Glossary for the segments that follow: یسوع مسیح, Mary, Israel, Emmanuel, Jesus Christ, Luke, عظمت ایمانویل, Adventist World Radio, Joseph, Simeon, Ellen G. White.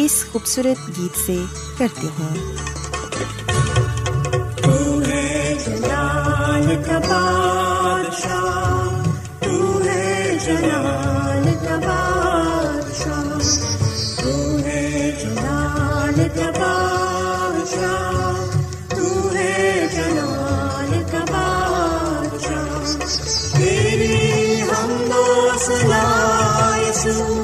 اس خوبصورت گیت سے کرتے ہیں۔ تو ہے جلال کا بادشاہ، تو ہے جلال کا بادشاہ، تو ہے جلال کا بادشاہ، تو ہے جلال کا بادشاہ، تیری حمد و ثنا یسوع،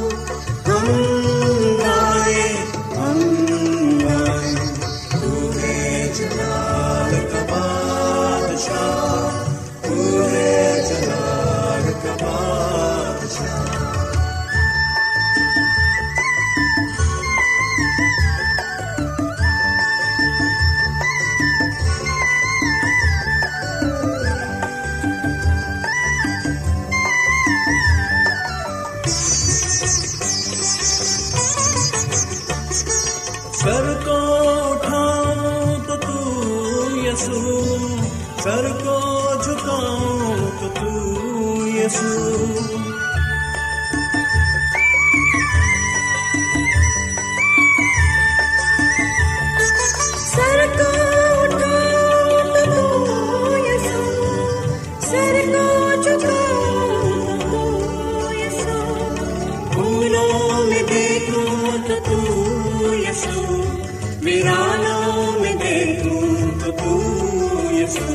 سر کو جھکاؤں تو تو یسوع، سر کو اٹھاؤں تو تو یسوع، سر کو جھکاؤں تو تو یسوع، پھولوں میں دیکھوں تو تو یسوع، ویرانوں میں دیکھوں تو تو یسوع،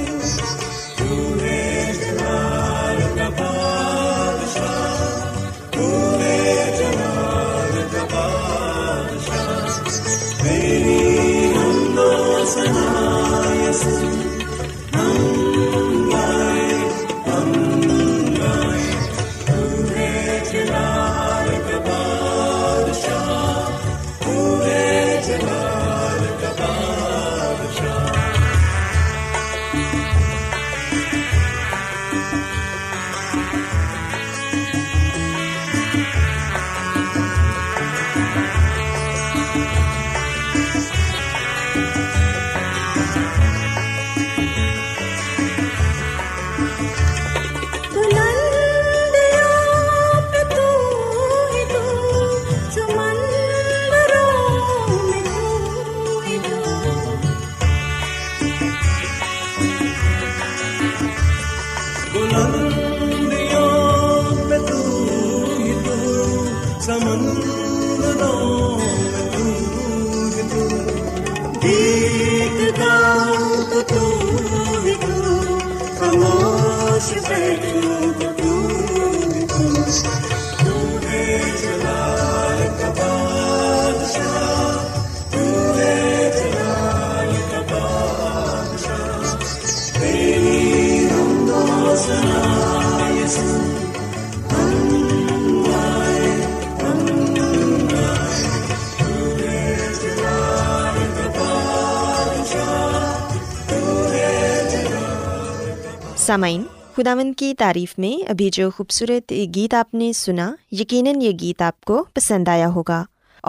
سامعین، خداوند کی تعریف میں ابھی جو خوبصورت گیت آپ نے سنا، یقیناً یہ گیت آپ کو پسند آیا ہوگا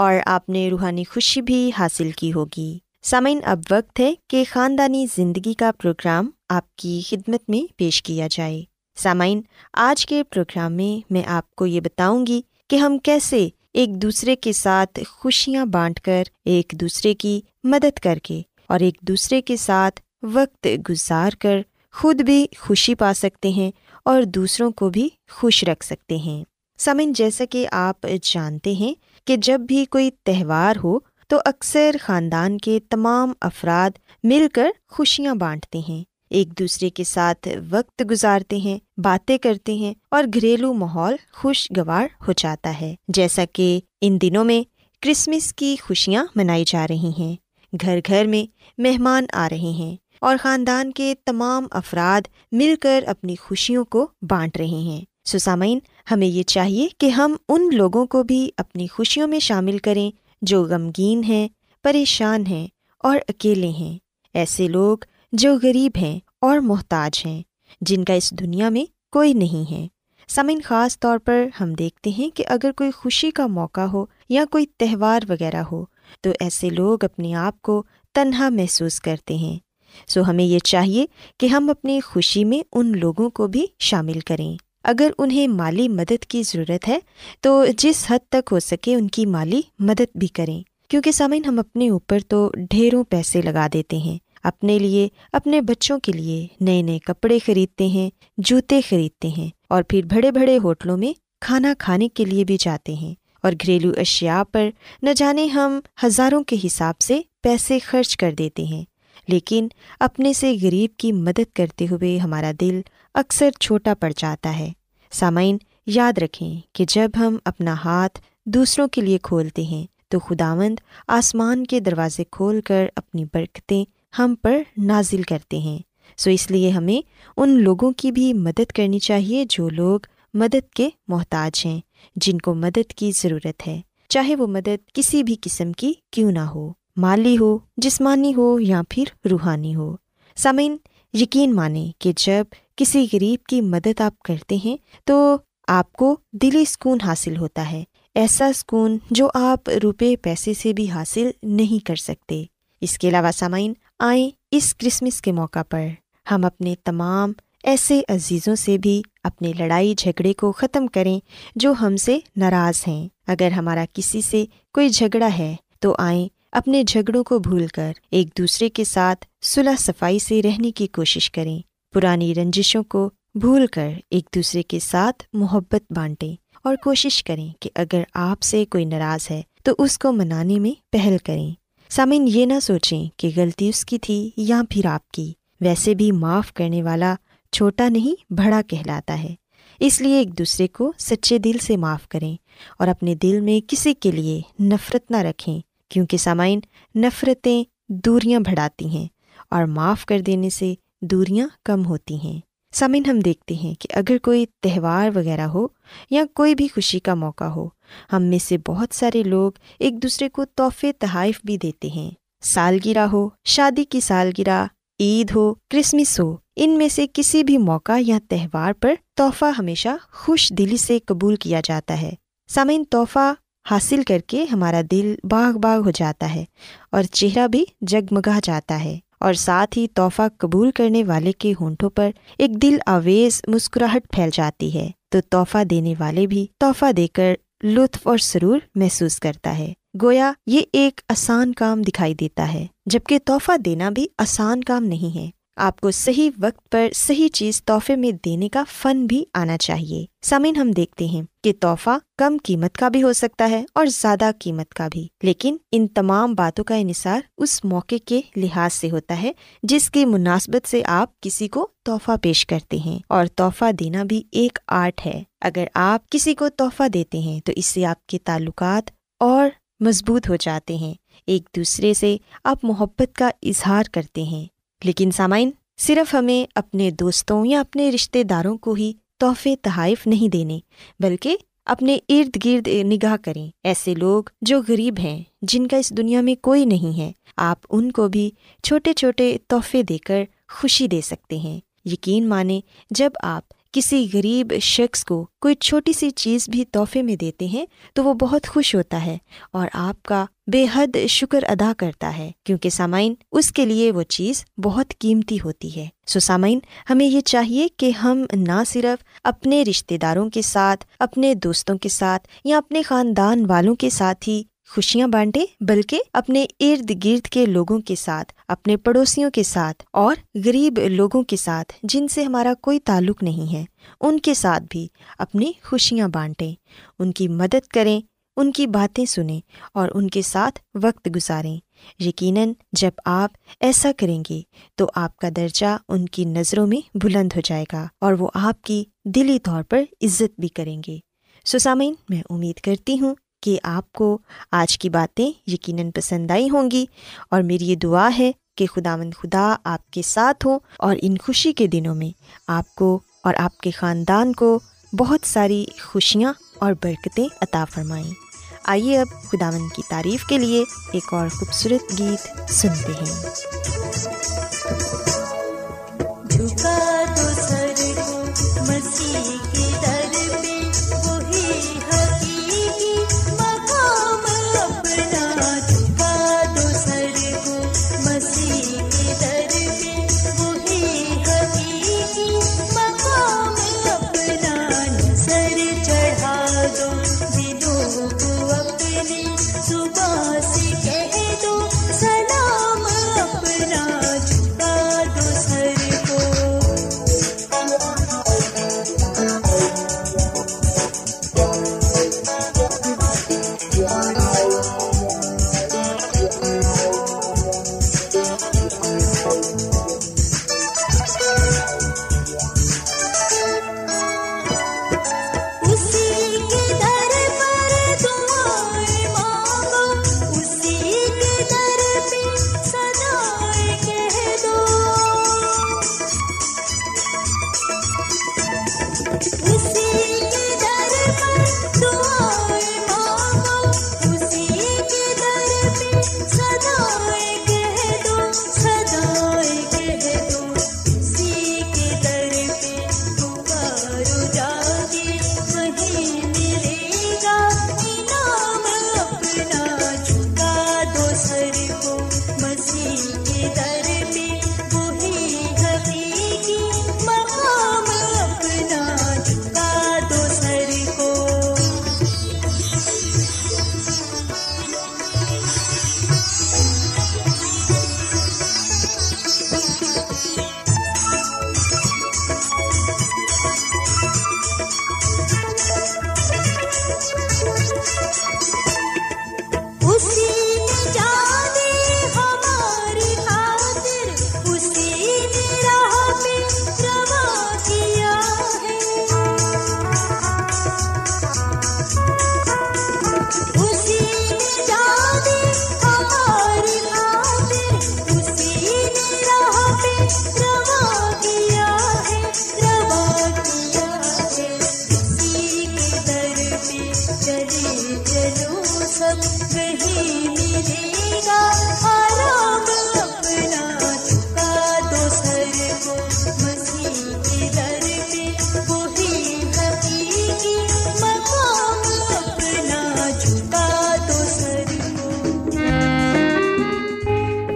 اور آپ نے روحانی خوشی بھی حاصل کی ہوگی۔ سامعین، اب وقت ہے کہ خاندانی زندگی کا پروگرام آپ کی خدمت میں پیش کیا جائے۔ سامعین، آج کے پروگرام میں میں آپ کو یہ بتاؤں گی کہ ہم کیسے ایک دوسرے کے ساتھ خوشیاں بانٹ کر، ایک دوسرے کی مدد کر کے اور ایک دوسرے کے ساتھ وقت گزار کر خود بھی خوشی پا سکتے ہیں اور دوسروں کو بھی خوش رکھ سکتے ہیں۔ سامعین، جیسا کہ آپ جانتے ہیں کہ جب بھی کوئی تہوار ہو تو اکثر خاندان کے تمام افراد مل کر خوشیاں بانٹتے ہیں، ایک دوسرے کے ساتھ وقت گزارتے ہیں، باتیں کرتے ہیں اور گھریلو ماحول خوشگوار ہو جاتا ہے۔ جیسا کہ ان دنوں میں کرسمس کی خوشیاں منائی جا رہی ہیں، گھر گھر میں مہمان آ رہے ہیں اور خاندان کے تمام افراد مل کر اپنی خوشیوں کو بانٹ رہے ہیں۔ سامعین، ہمیں یہ چاہیے کہ ہم ان لوگوں کو بھی اپنی خوشیوں میں شامل کریں جو غمگین ہیں، پریشان ہیں اور اکیلے ہیں، ایسے لوگ جو غریب ہیں اور محتاج ہیں، جن کا اس دنیا میں کوئی نہیں ہے۔ سامعین، خاص طور پر ہم دیکھتے ہیں کہ اگر کوئی خوشی کا موقع ہو یا کوئی تہوار وغیرہ ہو تو ایسے لوگ اپنے آپ کو تنہا محسوس کرتے ہیں۔ ہمیں یہ چاہیے کہ ہم اپنی خوشی میں ان لوگوں کو بھی شامل کریں۔ اگر انہیں مالی مدد کی ضرورت ہے تو جس حد تک ہو سکے ان کی مالی مدد بھی کریں، کیونکہ سامعین، ہم اپنے اوپر تو ڈھیروں پیسے لگا دیتے ہیں، اپنے لیے، اپنے بچوں کے لیے نئے نئے کپڑے خریدتے ہیں، جوتے خریدتے ہیں اور پھر بڑے بڑے ہوٹلوں میں کھانا کھانے کے لیے بھی جاتے ہیں اور گھریلو اشیاء پر نہ جانے ہم ہزاروں کے حساب سے پیسے خرچ کر دیتے ہیں، لیکن اپنے سے غریب کی مدد کرتے ہوئے ہمارا دل اکثر چھوٹا پڑ جاتا ہے۔ سامعین، یاد رکھیں کہ جب ہم اپنا ہاتھ دوسروں کے لیے کھولتے ہیں تو خداوند آسمان کے دروازے کھول کر اپنی برکتیں ہم پر نازل کرتے ہیں۔ اس لیے ہمیں ان لوگوں کی بھی مدد کرنی چاہیے جو لوگ مدد کے محتاج ہیں، جن کو مدد کی ضرورت ہے، چاہے وہ مدد کسی بھی قسم کی کیوں نہ ہو، مالی ہو، جسمانی ہو یا پھر روحانی ہو۔ سامعین، یقین مانیں کہ جب کسی غریب کی مدد آپ کرتے ہیں تو آپ کو دلی سکون حاصل ہوتا ہے، ایسا سکون جو آپ روپے پیسے سے بھی حاصل نہیں کر سکتے۔ اس کے علاوہ سامعین، آئیں اس کرسمس کے موقع پر ہم اپنے تمام ایسے عزیزوں سے بھی اپنے لڑائی جھگڑے کو ختم کریں جو ہم سے ناراض ہیں۔ اگر ہمارا کسی سے کوئی جھگڑا ہے تو آئیں اپنے جھگڑوں کو بھول کر ایک دوسرے کے ساتھ صلح صفائی سے رہنے کی کوشش کریں، پرانی رنجشوں کو بھول کر ایک دوسرے کے ساتھ محبت بانٹیں اور کوشش کریں کہ اگر آپ سے کوئی ناراض ہے تو اس کو منانے میں پہل کریں۔ سامعین، یہ نہ سوچیں کہ غلطی اس کی تھی یا پھر آپ کی، ویسے بھی معاف کرنے والا چھوٹا نہیں بڑا کہلاتا ہے، اس لیے ایک دوسرے کو سچے دل سے معاف کریں اور اپنے دل میں کسی کے لیے نفرت نہ رکھیں، کیونکہ سامعین، نفرتیں دوریاں بڑھاتی ہیں اور معاف کر دینے سے دوریاں کم ہوتی ہیں۔ سامعین، ہم دیکھتے ہیں کہ اگر کوئی تہوار وغیرہ ہو یا کوئی بھی خوشی کا موقع ہو، ہم میں سے بہت سارے لوگ ایک دوسرے کو تحفے تحائف بھی دیتے ہیں۔ سالگرہ ہو، شادی کی سالگرہ، عید ہو، کرسمس ہو، ان میں سے کسی بھی موقع یا تہوار پر تحفہ ہمیشہ خوش دلی سے قبول کیا جاتا ہے۔ سامعین، تحفہ حاصل کر کے ہمارا دل باغ باغ ہو جاتا ہے اور چہرہ بھی جگمگا جاتا ہے، اور ساتھ ہی تحفہ قبول کرنے والے کے ہونٹوں پر ایک دل آویز مسکراہٹ پھیل جاتی ہے، تو تحفہ دینے والے بھی تحفہ دے کر لطف اور سرور محسوس کرتا ہے۔ گویا یہ ایک آسان کام دکھائی دیتا ہے، جبکہ تحفہ دینا بھی آسان کام نہیں ہے۔ آپ کو صحیح وقت پر صحیح چیز تحفے میں دینے کا فن بھی آنا چاہیے۔ سامعین، ہم دیکھتے ہیں کہ تحفہ کم قیمت کا بھی ہو سکتا ہے اور زیادہ قیمت کا بھی، لیکن ان تمام باتوں کا انحصار اس موقع کے لحاظ سے ہوتا ہے جس کی مناسبت سے آپ کسی کو تحفہ پیش کرتے ہیں، اور تحفہ دینا بھی ایک آرٹ ہے۔ اگر آپ کسی کو تحفہ دیتے ہیں تو اس سے آپ کے تعلقات اور مضبوط ہو جاتے ہیں، ایک دوسرے سے آپ محبت کا اظہار کرتے ہیں۔ لیکن سامعین، صرف ہمیں اپنے دوستوں یا اپنے رشتے داروں کو ہی تحفے تحائف نہیں دینے، بلکہ اپنے ارد گرد نگاہ کریں، ایسے لوگ جو غریب ہیں، جن کا اس دنیا میں کوئی نہیں ہے، آپ ان کو بھی چھوٹے چھوٹے تحفے دے کر خوشی دے سکتے ہیں۔ یقین مانیں، جب آپ کسی غریب شخص کو کوئی چھوٹی سی چیز بھی تحفے میں دیتے ہیں تو وہ بہت خوش ہوتا ہے اور آپ کا بے حد شکر ادا کرتا ہے، کیونکہ سامعین اس کے لیے وہ چیز بہت قیمتی ہوتی ہے۔ سو سامعین ہمیں یہ چاہیے کہ ہم نہ صرف اپنے رشتہ داروں کے ساتھ، اپنے دوستوں کے ساتھ یا اپنے خاندان والوں کے ساتھ ہی خوشیاں بانٹیں، بلکہ اپنے ارد گرد کے لوگوں کے ساتھ، اپنے پڑوسیوں کے ساتھ اور غریب لوگوں کے ساتھ جن سے ہمارا کوئی تعلق نہیں ہے ان کے ساتھ بھی اپنی خوشیاں بانٹیں، ان کی مدد کریں، ان کی باتیں سنیں اور ان کے ساتھ وقت گزاریں۔ یقیناً جب آپ ایسا کریں گے تو آپ کا درجہ ان کی نظروں میں بلند ہو جائے گا اور وہ آپ کی دلی طور پر عزت بھی کریں گے۔ سامعین میں امید کرتی ہوں کہ آپ کو آج کی باتیں یقیناً پسند آئی ہوں گی، اور میری یہ دعا ہے کہ خداوند خدا آپ کے ساتھ ہوں اور ان خوشی کے دنوں میں آپ کو اور آپ کے خاندان کو بہت ساری خوشیاں اور برکتیں عطا فرمائیں۔ آئیے اب خداوند کی تعریف کے لیے ایک اور خوبصورت گیت سنتے ہیں۔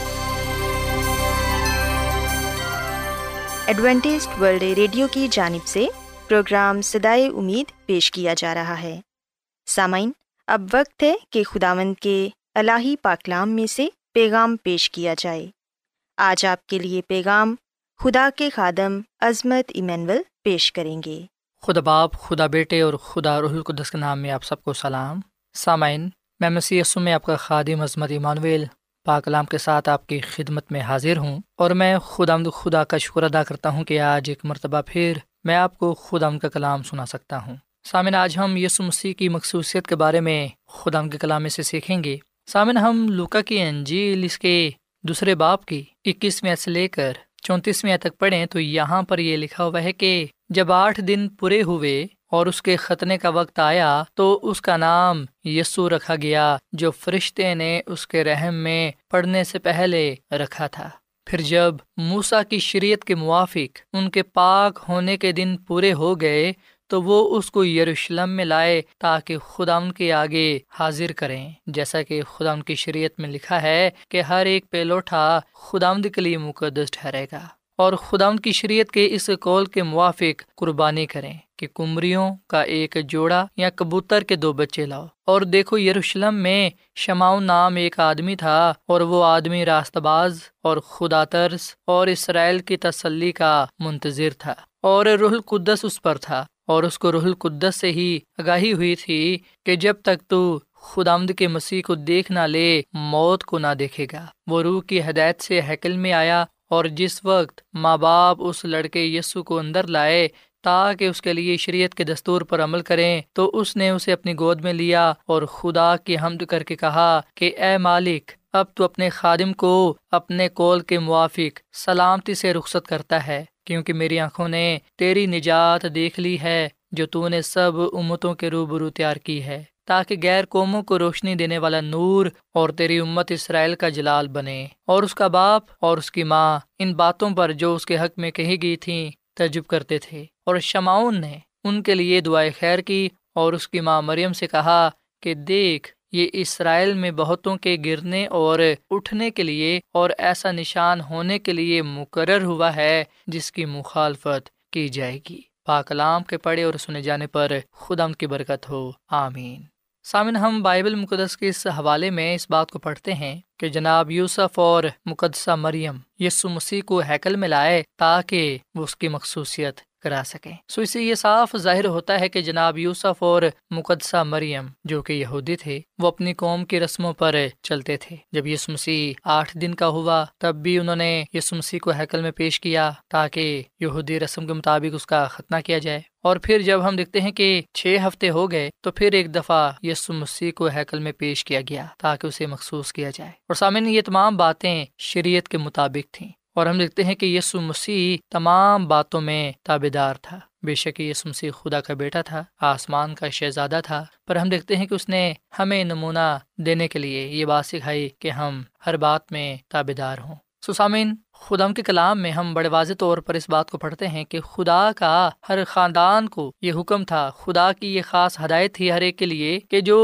ایڈوینٹسٹ ورلڈ ریڈیو کی جانب سے پروگرام صدائے امید پیش کیا جا رہا ہے۔ سامعین، اب وقت ہے کہ خداوند کے الہی پاکلام میں سے پیغام پیش کیا جائے۔ آج آپ کے لیے پیغام خدا کے خادم عظمت ایمینول پیش کریں گے۔ خدا باپ، خدا بیٹے اور خدا روح القدس کے نام میں آپ سب کو سلام۔ سامعین، میں مسیح یسوع میں آپ کا خادم عظمت ایمانویل پاکلام کے ساتھ آپ کی خدمت میں حاضر ہوں، اور میں خداوند خدا کا شکر ادا کرتا ہوں کہ آج ایک مرتبہ پھر میں آپ کو خداوند کا کلام سنا سکتا ہوں۔ سامعین، آج ہم یسوع مسیح کی مخصوصیت کے بارے میں خداوند کے کلام میں سے سیکھیں گے۔ سامعین، ہم لوکا کی انجیل اس کے 2 باب کی 21ویں سے لے کر 34ویں تک پڑھیں تو یہاں پر یہ لکھا ہوا ہے کہ جب 8 دن پورے ہوئے اور اس کے ختنے کا وقت آیا تو اس کا نام یسوع رکھا گیا، جو فرشتے نے اس کے رحم میں پڑھنے سے پہلے رکھا تھا۔ پھر جب موسیٰ کی شریعت کے موافق ان کے پاک ہونے کے دن پورے ہو گئے تو وہ اس کو یروشلم میں لائے تاکہ خدا ان کے آگے حاضر کریں، جیسا کہ خدا ان کی شریعت میں لکھا ہے کہ ہر ایک پیلوٹا خدا ان کے لیے مقدس ٹھہرے گا، اور خدا ان کی شریعت کے اس قول کے موافق قربانی کریں کہ کمریوں کا ایک جوڑا یا کبوتر کے 2 بچے لاؤ۔ اور دیکھو، یروشلم میں شمعون نام ایک آدمی تھا، اور وہ آدمی راست باز اور خدا ترس اور اسرائیل کی تسلی کا منتظر تھا، اور روح القدس اس پر تھا، اور اس کو روح القدس سے ہی آگاہی ہوئی تھی کہ جب تک تو خداوند کے مسیح کو دیکھ نہ لے، موت کو نہ دیکھے گا۔ وہ روح کی ہدایت سے ہیکل میں آیا، اور جس وقت ماں باپ اس لڑکے یسوع کو اندر لائے تاکہ اس کے لیے شریعت کے دستور پر عمل کریں، تو اس نے اسے اپنی گود میں لیا اور خدا کی حمد کر کے کہا کہ اے مالک، اب تو اپنے خادم کو اپنے قول کے موافق سلامتی سے رخصت کرتا ہے، کیونکہ میری آنکھوں نے تیری نجات دیکھ لی ہے، جو تو نے سب امتوں کے روبرو تیار کی ہے، تاکہ غیر قوموں کو روشنی دینے والا نور اور تیری امت اسرائیل کا جلال بنے۔ اور اس کا باپ اور اس کی ماں ان باتوں پر جو اس کے حق میں کہی گئی تھیں تعجب کرتے تھے، اور شمعون نے ان کے لیے دعائے خیر کی، اور اس کی ماں مریم سے کہا کہ دیکھ، یہ اسرائیل میں بہتوں کے گرنے اور اٹھنے کے لیے اور ایسا نشان ہونے کے لیے مقرر ہوا ہے جس کی مخالفت کی جائے گی۔ پاک کلام کے پڑھے اور سنے جانے پر خدا کی برکت ہو، آمین۔ سامن، ہم بائبل مقدس کے اس حوالے میں اس بات کو پڑھتے ہیں کہ جناب یوسف اور مقدسہ مریم یسوع مسیح کو ہیکل میں لائے تاکہ وہ اس کی مخصوصیت کرا سکیں۔ اس سے یہ صاف ظاہر ہوتا ہے کہ جناب یوسف اور مقدسہ مریم جو کہ یہودی تھے، وہ اپنی قوم کی رسموں پر چلتے تھے۔ جب یسوع مسیح 8 دن کا ہوا تب بھی انہوں نے یسوع مسیح کو ہیکل میں پیش کیا تاکہ یہودی رسم کے مطابق اس کا ختنہ کیا جائے، اور پھر جب ہم دیکھتے ہیں کہ 6 ہفتے ہو گئے تو پھر ایک دفعہ یسوع مسیح کو ہیکل میں پیش کیا گیا تاکہ اسے مخصوص کیا جائے۔ اور سامعین، یہ تمام باتیں شریعت کے مطابق تھیں، اور ہم دیکھتے ہیں کہ یسوع مسیح تمام باتوں میں تابعدار تھا۔ بے شک یسوع مسیح خدا کا بیٹا تھا، آسمان کا شہزادہ تھا، پر ہم دیکھتے ہیں کہ اس نے ہمیں نمونہ دینے کے لیے یہ بات سکھائی کہ ہم ہر بات میں تابعدار ہوں۔ سامعین، خدا کے کلام میں ہم بڑے واضح طور پر اس بات کو پڑھتے ہیں کہ خدا کا ہر خاندان کو یہ حکم تھا، خدا کی یہ خاص ہدایت تھی ہر ایک کے لیے کہ جو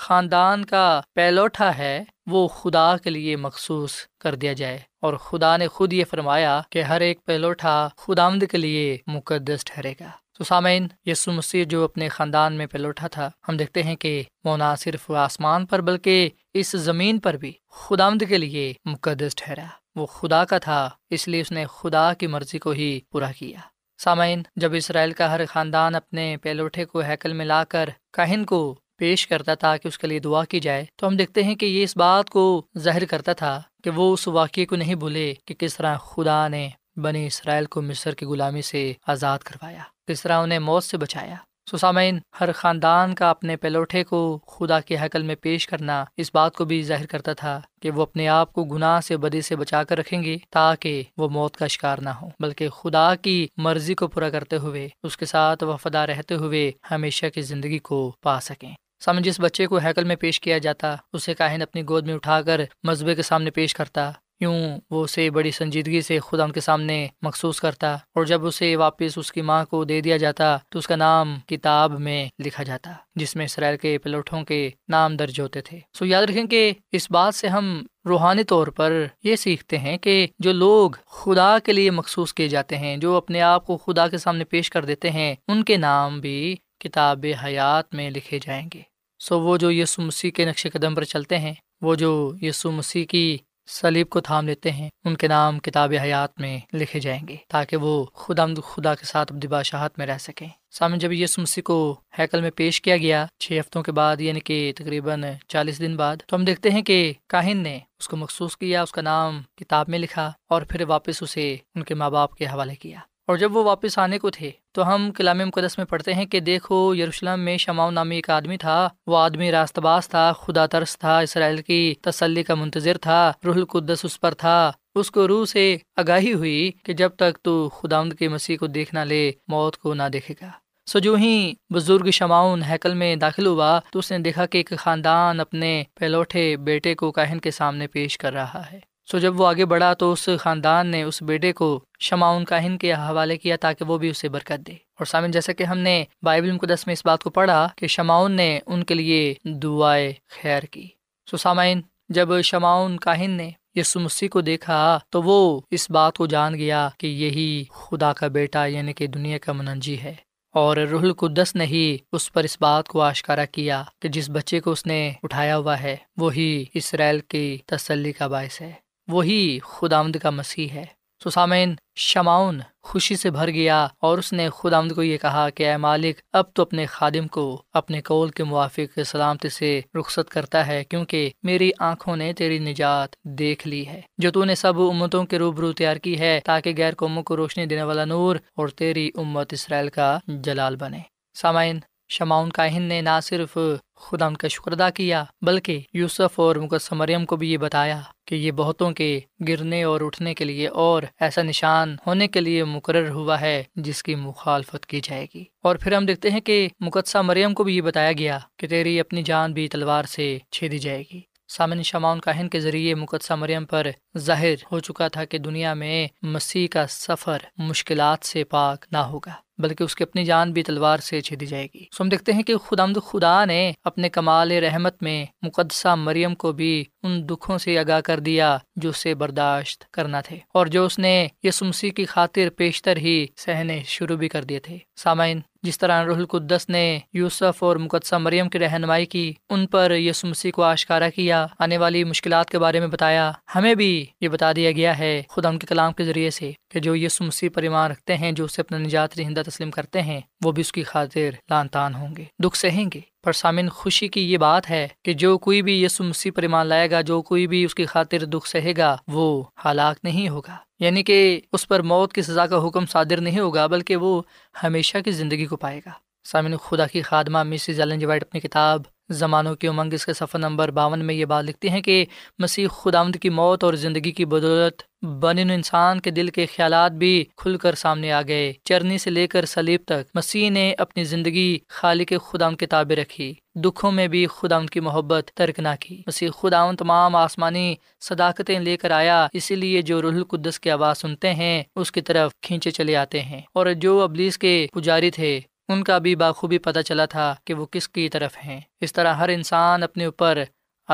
خاندان کا پہلوٹا ہے وہ خدا کے لیے مخصوص کر دیا جائے، اور خدا نے خود یہ فرمایا کہ ہر ایک پہلوٹا خداوند کے لیے مقدس ٹھہرے گا۔ تو سامعین، یسوع مسیح جو اپنے خاندان میں پہلوٹا تھا، ہم دیکھتے ہیں کہ وہ نہ صرف آسمان پر بلکہ اس زمین پر بھی خداوند کے لیے مقدس ٹھہرا۔ وہ خدا کا تھا، اس لیے اس نے خدا کی مرضی کو ہی پورا کیا۔ سامعین، جب اسرائیل کا ہر خاندان اپنے پہلوٹے کو ہیکل میں لا کر کاہن کو پیش کرتا تھا کہ اس کے لیے دعا کی جائے، تو ہم دیکھتے ہیں کہ یہ اس بات کو ظاہر کرتا تھا کہ وہ اس واقعے کو نہیں بھولے کہ کس طرح خدا نے بنی اسرائیل کو مصر کی غلامی سے آزاد کروایا، کس طرح انہیں موت سے بچایا۔ سامعین، ہر خاندان کا اپنے پہلوٹے کو خدا کے ہیکل میں پیش کرنا اس بات کو بھی ظاہر کرتا تھا کہ وہ اپنے آپ کو گناہ سے بدی سے بچا کر رکھیں گے تاکہ وہ موت کا شکار نہ ہو، بلکہ خدا کی مرضی کو پورا کرتے ہوئے اس کے ساتھ وفادار رہتے ہوئے ہمیشہ کی زندگی کو پا سکیں۔ سامنے جس بچے کو ہیکل میں پیش کیا جاتا اسے کاہن اپنی گود میں اٹھا کر مذبے کے سامنے پیش کرتا، یوں وہ اسے بڑی سنجیدگی سے خدا ان کے سامنے مخصوص کرتا، اور جب اسے واپس اس کی ماں کو دے دیا جاتا تو اس کا نام کتاب میں لکھا جاتا جس میں اسرائیل کے پلوٹھوں کے نام درج ہوتے تھے۔ سو یاد رکھیں کہ اس بات سے ہم روحانی طور پر یہ سیکھتے ہیں کہ جو لوگ خدا کے لیے مخصوص کیے جاتے ہیں، جو اپنے آپ کو خدا کے سامنے پیش کر دیتے ہیں، ان کے نام بھی کتاب حیات میں لکھے جائیں گے۔ سو وہ جو یسوع مسیح کے نقش قدم پر چلتے ہیں، وہ جو یسوع مسیح کی صلیب کو تھام لیتے ہیں، ان کے نام کتاب حیات میں لکھے جائیں گے تاکہ وہ خدا کے ساتھ ابدی بادشاہت میں رہ سکیں۔ سامنے جب یسوع مسیح کو ہیکل میں پیش کیا گیا 6 ہفتوں کے بعد، یعنی کہ تقریباً 40 دن بعد، تو ہم دیکھتے ہیں کہ کاہن نے اس کو مخصوص کیا، اس کا نام کتاب میں لکھا اور پھر واپس اسے ان کے ماں باپ کے حوالے کیا۔ اور جب وہ واپس آنے کو تھے تو ہم کلام مقدس میں پڑھتے ہیں کہ دیکھو یروشلم میں شمعون نامی ایک آدمی تھا، وہ آدمی راستہ باز تھا، خدا ترس تھا، اسرائیل کی تسلی کا منتظر تھا، روح القدس اس پر تھا، اس کو روح سے آگاہی ہوئی کہ جب تک تو خداوند کے مسیح کو دیکھنا لے موت کو نہ دیکھے گا۔ سو جو ہی بزرگ شمعون ہیکل میں داخل ہوا تو اس نے دیکھا کہ ایک خاندان اپنے پہلوٹھے بیٹے کو کاہن کے سامنے پیش کر رہا ہے۔ سو جب وہ آگے بڑھا تو اس خاندان نے اس بیٹے کو شمعون کاہن کے حوالے کیا تاکہ وہ بھی اسے برکت دے۔ اور سامعین، جیسا کہ ہم نے بائبل مقدس میں اس بات کو پڑھا کہ شمعون نے ان کے لیے دعائے خیر کی۔ سو سامعین، جب شمعون کاہن نے یسوع مسیح کو دیکھا تو وہ اس بات کو جان گیا کہ یہی خدا کا بیٹا یعنی کہ دنیا کا منجی ہے، اور روح القدس نے ہی اس پر اس بات کو آشکارا کیا کہ جس بچے کو اس نے اٹھایا ہوا ہے وہی اسرائیل کی تسلی کا باعث ہے، وہی خداوند کا مسیح ہے۔ سو سامعین، شمعون خوشی سے بھر گیا اور اس نے خداوند کو یہ کہا کہ اے مالک، اب تو اپنے خادم کو اپنے قول کے موافق سلامتی سے رخصت کرتا ہے، کیونکہ میری آنکھوں نے تیری نجات دیکھ لی ہے جو تو نے سب امتوں کے روبرو تیار کی ہے، تاکہ غیر قوموں کو روشنی دینے والا نور اور تیری امت اسرائیل کا جلال بنے۔ سامعین، شمعون کاہن نے نہ صرف خدا ان کا شکر ادا کیا بلکہ یوسف اور مقدسہ مریم کو بھی یہ بتایا کہ یہ بہتوں کے گرنے اور اٹھنے کے لیے اور ایسا نشان ہونے کے لیے مقرر ہوا ہے جس کی مخالفت کی جائے گی۔ اور پھر ہم دیکھتے ہیں کہ مقدسہ مریم کو بھی یہ بتایا گیا کہ تیری اپنی جان بھی تلوار سے چھیدی جائے گی۔ سامنے شمعون کاہن کے ذریعے مقدسہ مریم پر ظاہر ہو چکا تھا کہ دنیا میں مسیح کا سفر مشکلات سے پاک نہ ہوگا بلکہ اس کی اپنی جان بھی تلوار سے چھیدی جائے گی۔ سو ہم دیکھتے ہیں کہ خدا نے اپنے کمال رحمت میں مقدسہ مریم کو بھی ان دکھوں سے آگاہ کر دیا جو اسے برداشت کرنا تھے اور جو اس نے یسوع مسیح کی خاطر پیشتر ہی سہنے شروع بھی کر دیے تھے۔ سامعین، جس طرح روح القدس نے یوسف اور مقدسہ مریم کی رہنمائی کی، ان پر یسوع مسیح کو آشکارا کیا، آنے والی مشکلات کے بارے میں بتایا، ہمیں بھی یہ بتا دیا گیا ہے خدا ان کے کلام کے ذریعے سے کہ جو یسوع مسیح پر ایمان رکھتے ہیں، جو اسے اپنا نجات دہندہ تسلیم کرتے ہیں، وہ بھی اس کی خاطر لان تان ہوں گے، دکھ سہیں گے۔ پر سامن، خوشی کی یہ بات ہے کہ جو کوئی بھی یسوع مسیح پر ایمان لائے گا، جو کوئی بھی اس کی خاطر دکھ سہے گا، وہ ہلاک نہیں ہوگا، یعنی کہ اس پر موت کی سزا کا حکم صادر نہیں ہوگا بلکہ وہ ہمیشہ کی زندگی کو پائے گا۔ سامن، خدا کی خادمہ مسز ایلن جی وائٹ اپنی کتاب زمانوں کی امنگ اس کے صفحہ نمبر 52 میں یہ بات لکھتی ہیں کہ مسیح خداوند کی موت اور زندگی کی بدولت بنی نوع انسان کے دل کے خیالات بھی کھل کر سامنے آ گئے۔ چرنی سے لے کر صلیب تک مسیح نے اپنی زندگی خالق خداوند کے تابع رکھی، دکھوں میں بھی خداوند کی محبت ترک نہ کی۔ مسیح خداوند تمام آسمانی صداقتیں لے کر آیا، اسی لیے جو روح القدس کی آواز سنتے ہیں اس کی طرف کھینچے چلے آتے ہیں، اور جو ابلیس کے پجاری تھے ان کا بھی بخوبی پتہ چلا تھا کہ وہ کس کی طرف ہیں۔ اس طرح ہر انسان اپنے اوپر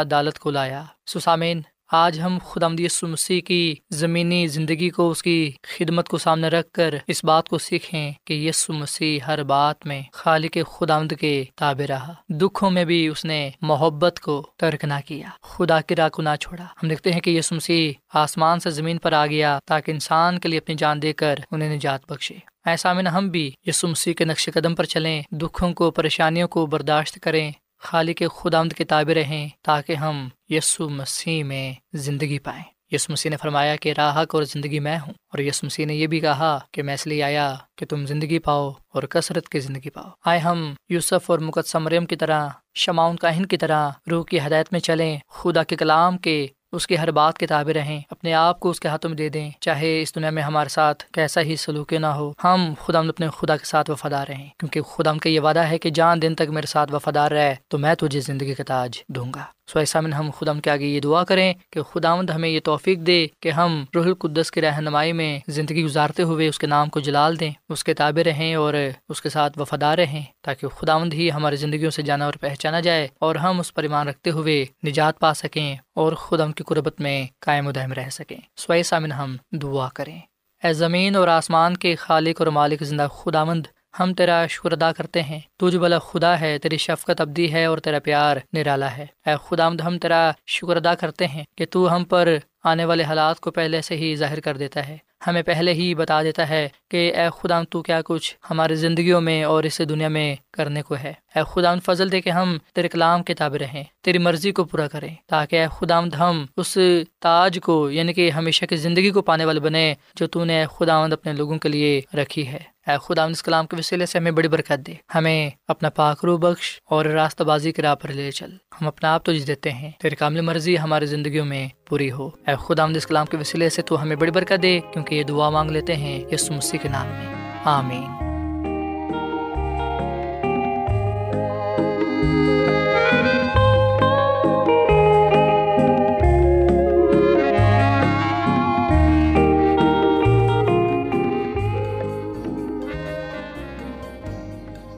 عدالت کو لایا۔ سو سامعین، آج ہم خداوند یسوع مسیح کی زمینی زندگی کو، اس کی خدمت کو سامنے رکھ کر اس بات کو سیکھیں کہ یسوع مسیح ہر بات میں خالق خداوند کے تابع رہا، دکھوں میں بھی اس نے محبت کو ترک نہ کیا، خدا کی راہ کو نہ چھوڑا۔ ہم دیکھتے ہیں کہ یسوع مسیح آسمان سے زمین پر آ گیا تاکہ انسان کے لیے اپنی جان دے کر انہیں نجات بخشے۔ اے سامعین، ہم بھی یسوع مسیح کے نقش قدم پر چلیں، دکھوں کو، پریشانیوں کو برداشت کریں، خالق خداوند کے تابع رہیں تاکہ ہم یسوع مسیح میں زندگی پائیں۔ یسوع مسیح نے فرمایا کہ راہ اور زندگی میں ہوں، اور یسوع مسیح نے یہ بھی کہا کہ میں اس لیے آیا کہ تم زندگی پاؤ اور کثرت کی زندگی پاؤ۔ آئے ہم یوسف اور مقدسہ مریم کی طرح، شمعون کاہن کی طرح روح کی ہدایت میں چلیں، خدا کے کلام کے اس کی ہر بات کے تابع رہیں، اپنے آپ کو اس کے ہاتھوں میں دے دیں، چاہے اس دنیا میں ہمارے ساتھ کیسا ہی سلوک نہ ہو، ہم خداوند اپنے خدا کے ساتھ وفادار رہیں، کیونکہ خداوند کا یہ وعدہ ہے کہ جان دن تک میرے ساتھ وفادار رہے تو میں تجھے زندگی کا تاج دوں گا۔ سو سامن ہم خداوند کے آگے یہ دعا کریں کہ خداوند ہمیں یہ توفیق دے کہ ہم روح القدس کی رہنمائی میں زندگی گزارتے ہوئے اس کے نام کو جلال دیں، اس کے تابع رہیں اور اس کے ساتھ وفادار رہیں، تاکہ خداوند ہی ہماری زندگیوں سے جانا اور پہچانا جائے اور ہم اس پر ایمان رکھتے ہوئے نجات پا سکیں اور خداوند کی قربت میں قائم و دائم رہ سکیں۔ سو سامن ہم دعا کریں۔ اے زمین اور آسمان کے خالق اور مالک زندہ خداوند، ہم تیرا شکر ادا کرتے ہیں، تو جو بھلا خدا ہے، تیری شفقت ابدی ہے اور تیرا پیار نرالا ہے۔ اے خداوند، ہم تیرا شکر ادا کرتے ہیں کہ تو ہم پر آنے والے حالات کو پہلے سے ہی ظاہر کر دیتا ہے، ہمیں پہلے ہی بتا دیتا ہے کہ اے خداوند تو کیا کچھ ہماری زندگیوں میں اور اس دنیا میں کرنے کو ہے۔ اے خداوند فضل دے کہ ہم تیرے کلام کے تابع رہیں، تیری مرضی کو پورا کریں، تاکہ اے خداوند ہم اس تاج کو یعنی کہ ہمیشہ کی زندگی کو پانے والے بنے جو تو نے اے خداوند اپنے لوگوں کے لیے رکھی ہے۔ اے خداوند اس کلام کے وسیلے سے ہمیں بڑی برکت دے، ہمیں اپنا پاک رو بخش اور راستہ بازی کی راہ پر لے چل، ہم اپنا آپ تجھے دیتے ہیں، تیری کامل مرضی ہماری زندگیوں میں پوری ہو۔ اے خداوند اس کلام کے وسیلے سے تو ہمیں بڑی برکت دے، کیونکہ یہ دعا مانگ لیتے ہیں یسوع مسیح کے نام میں، آمین۔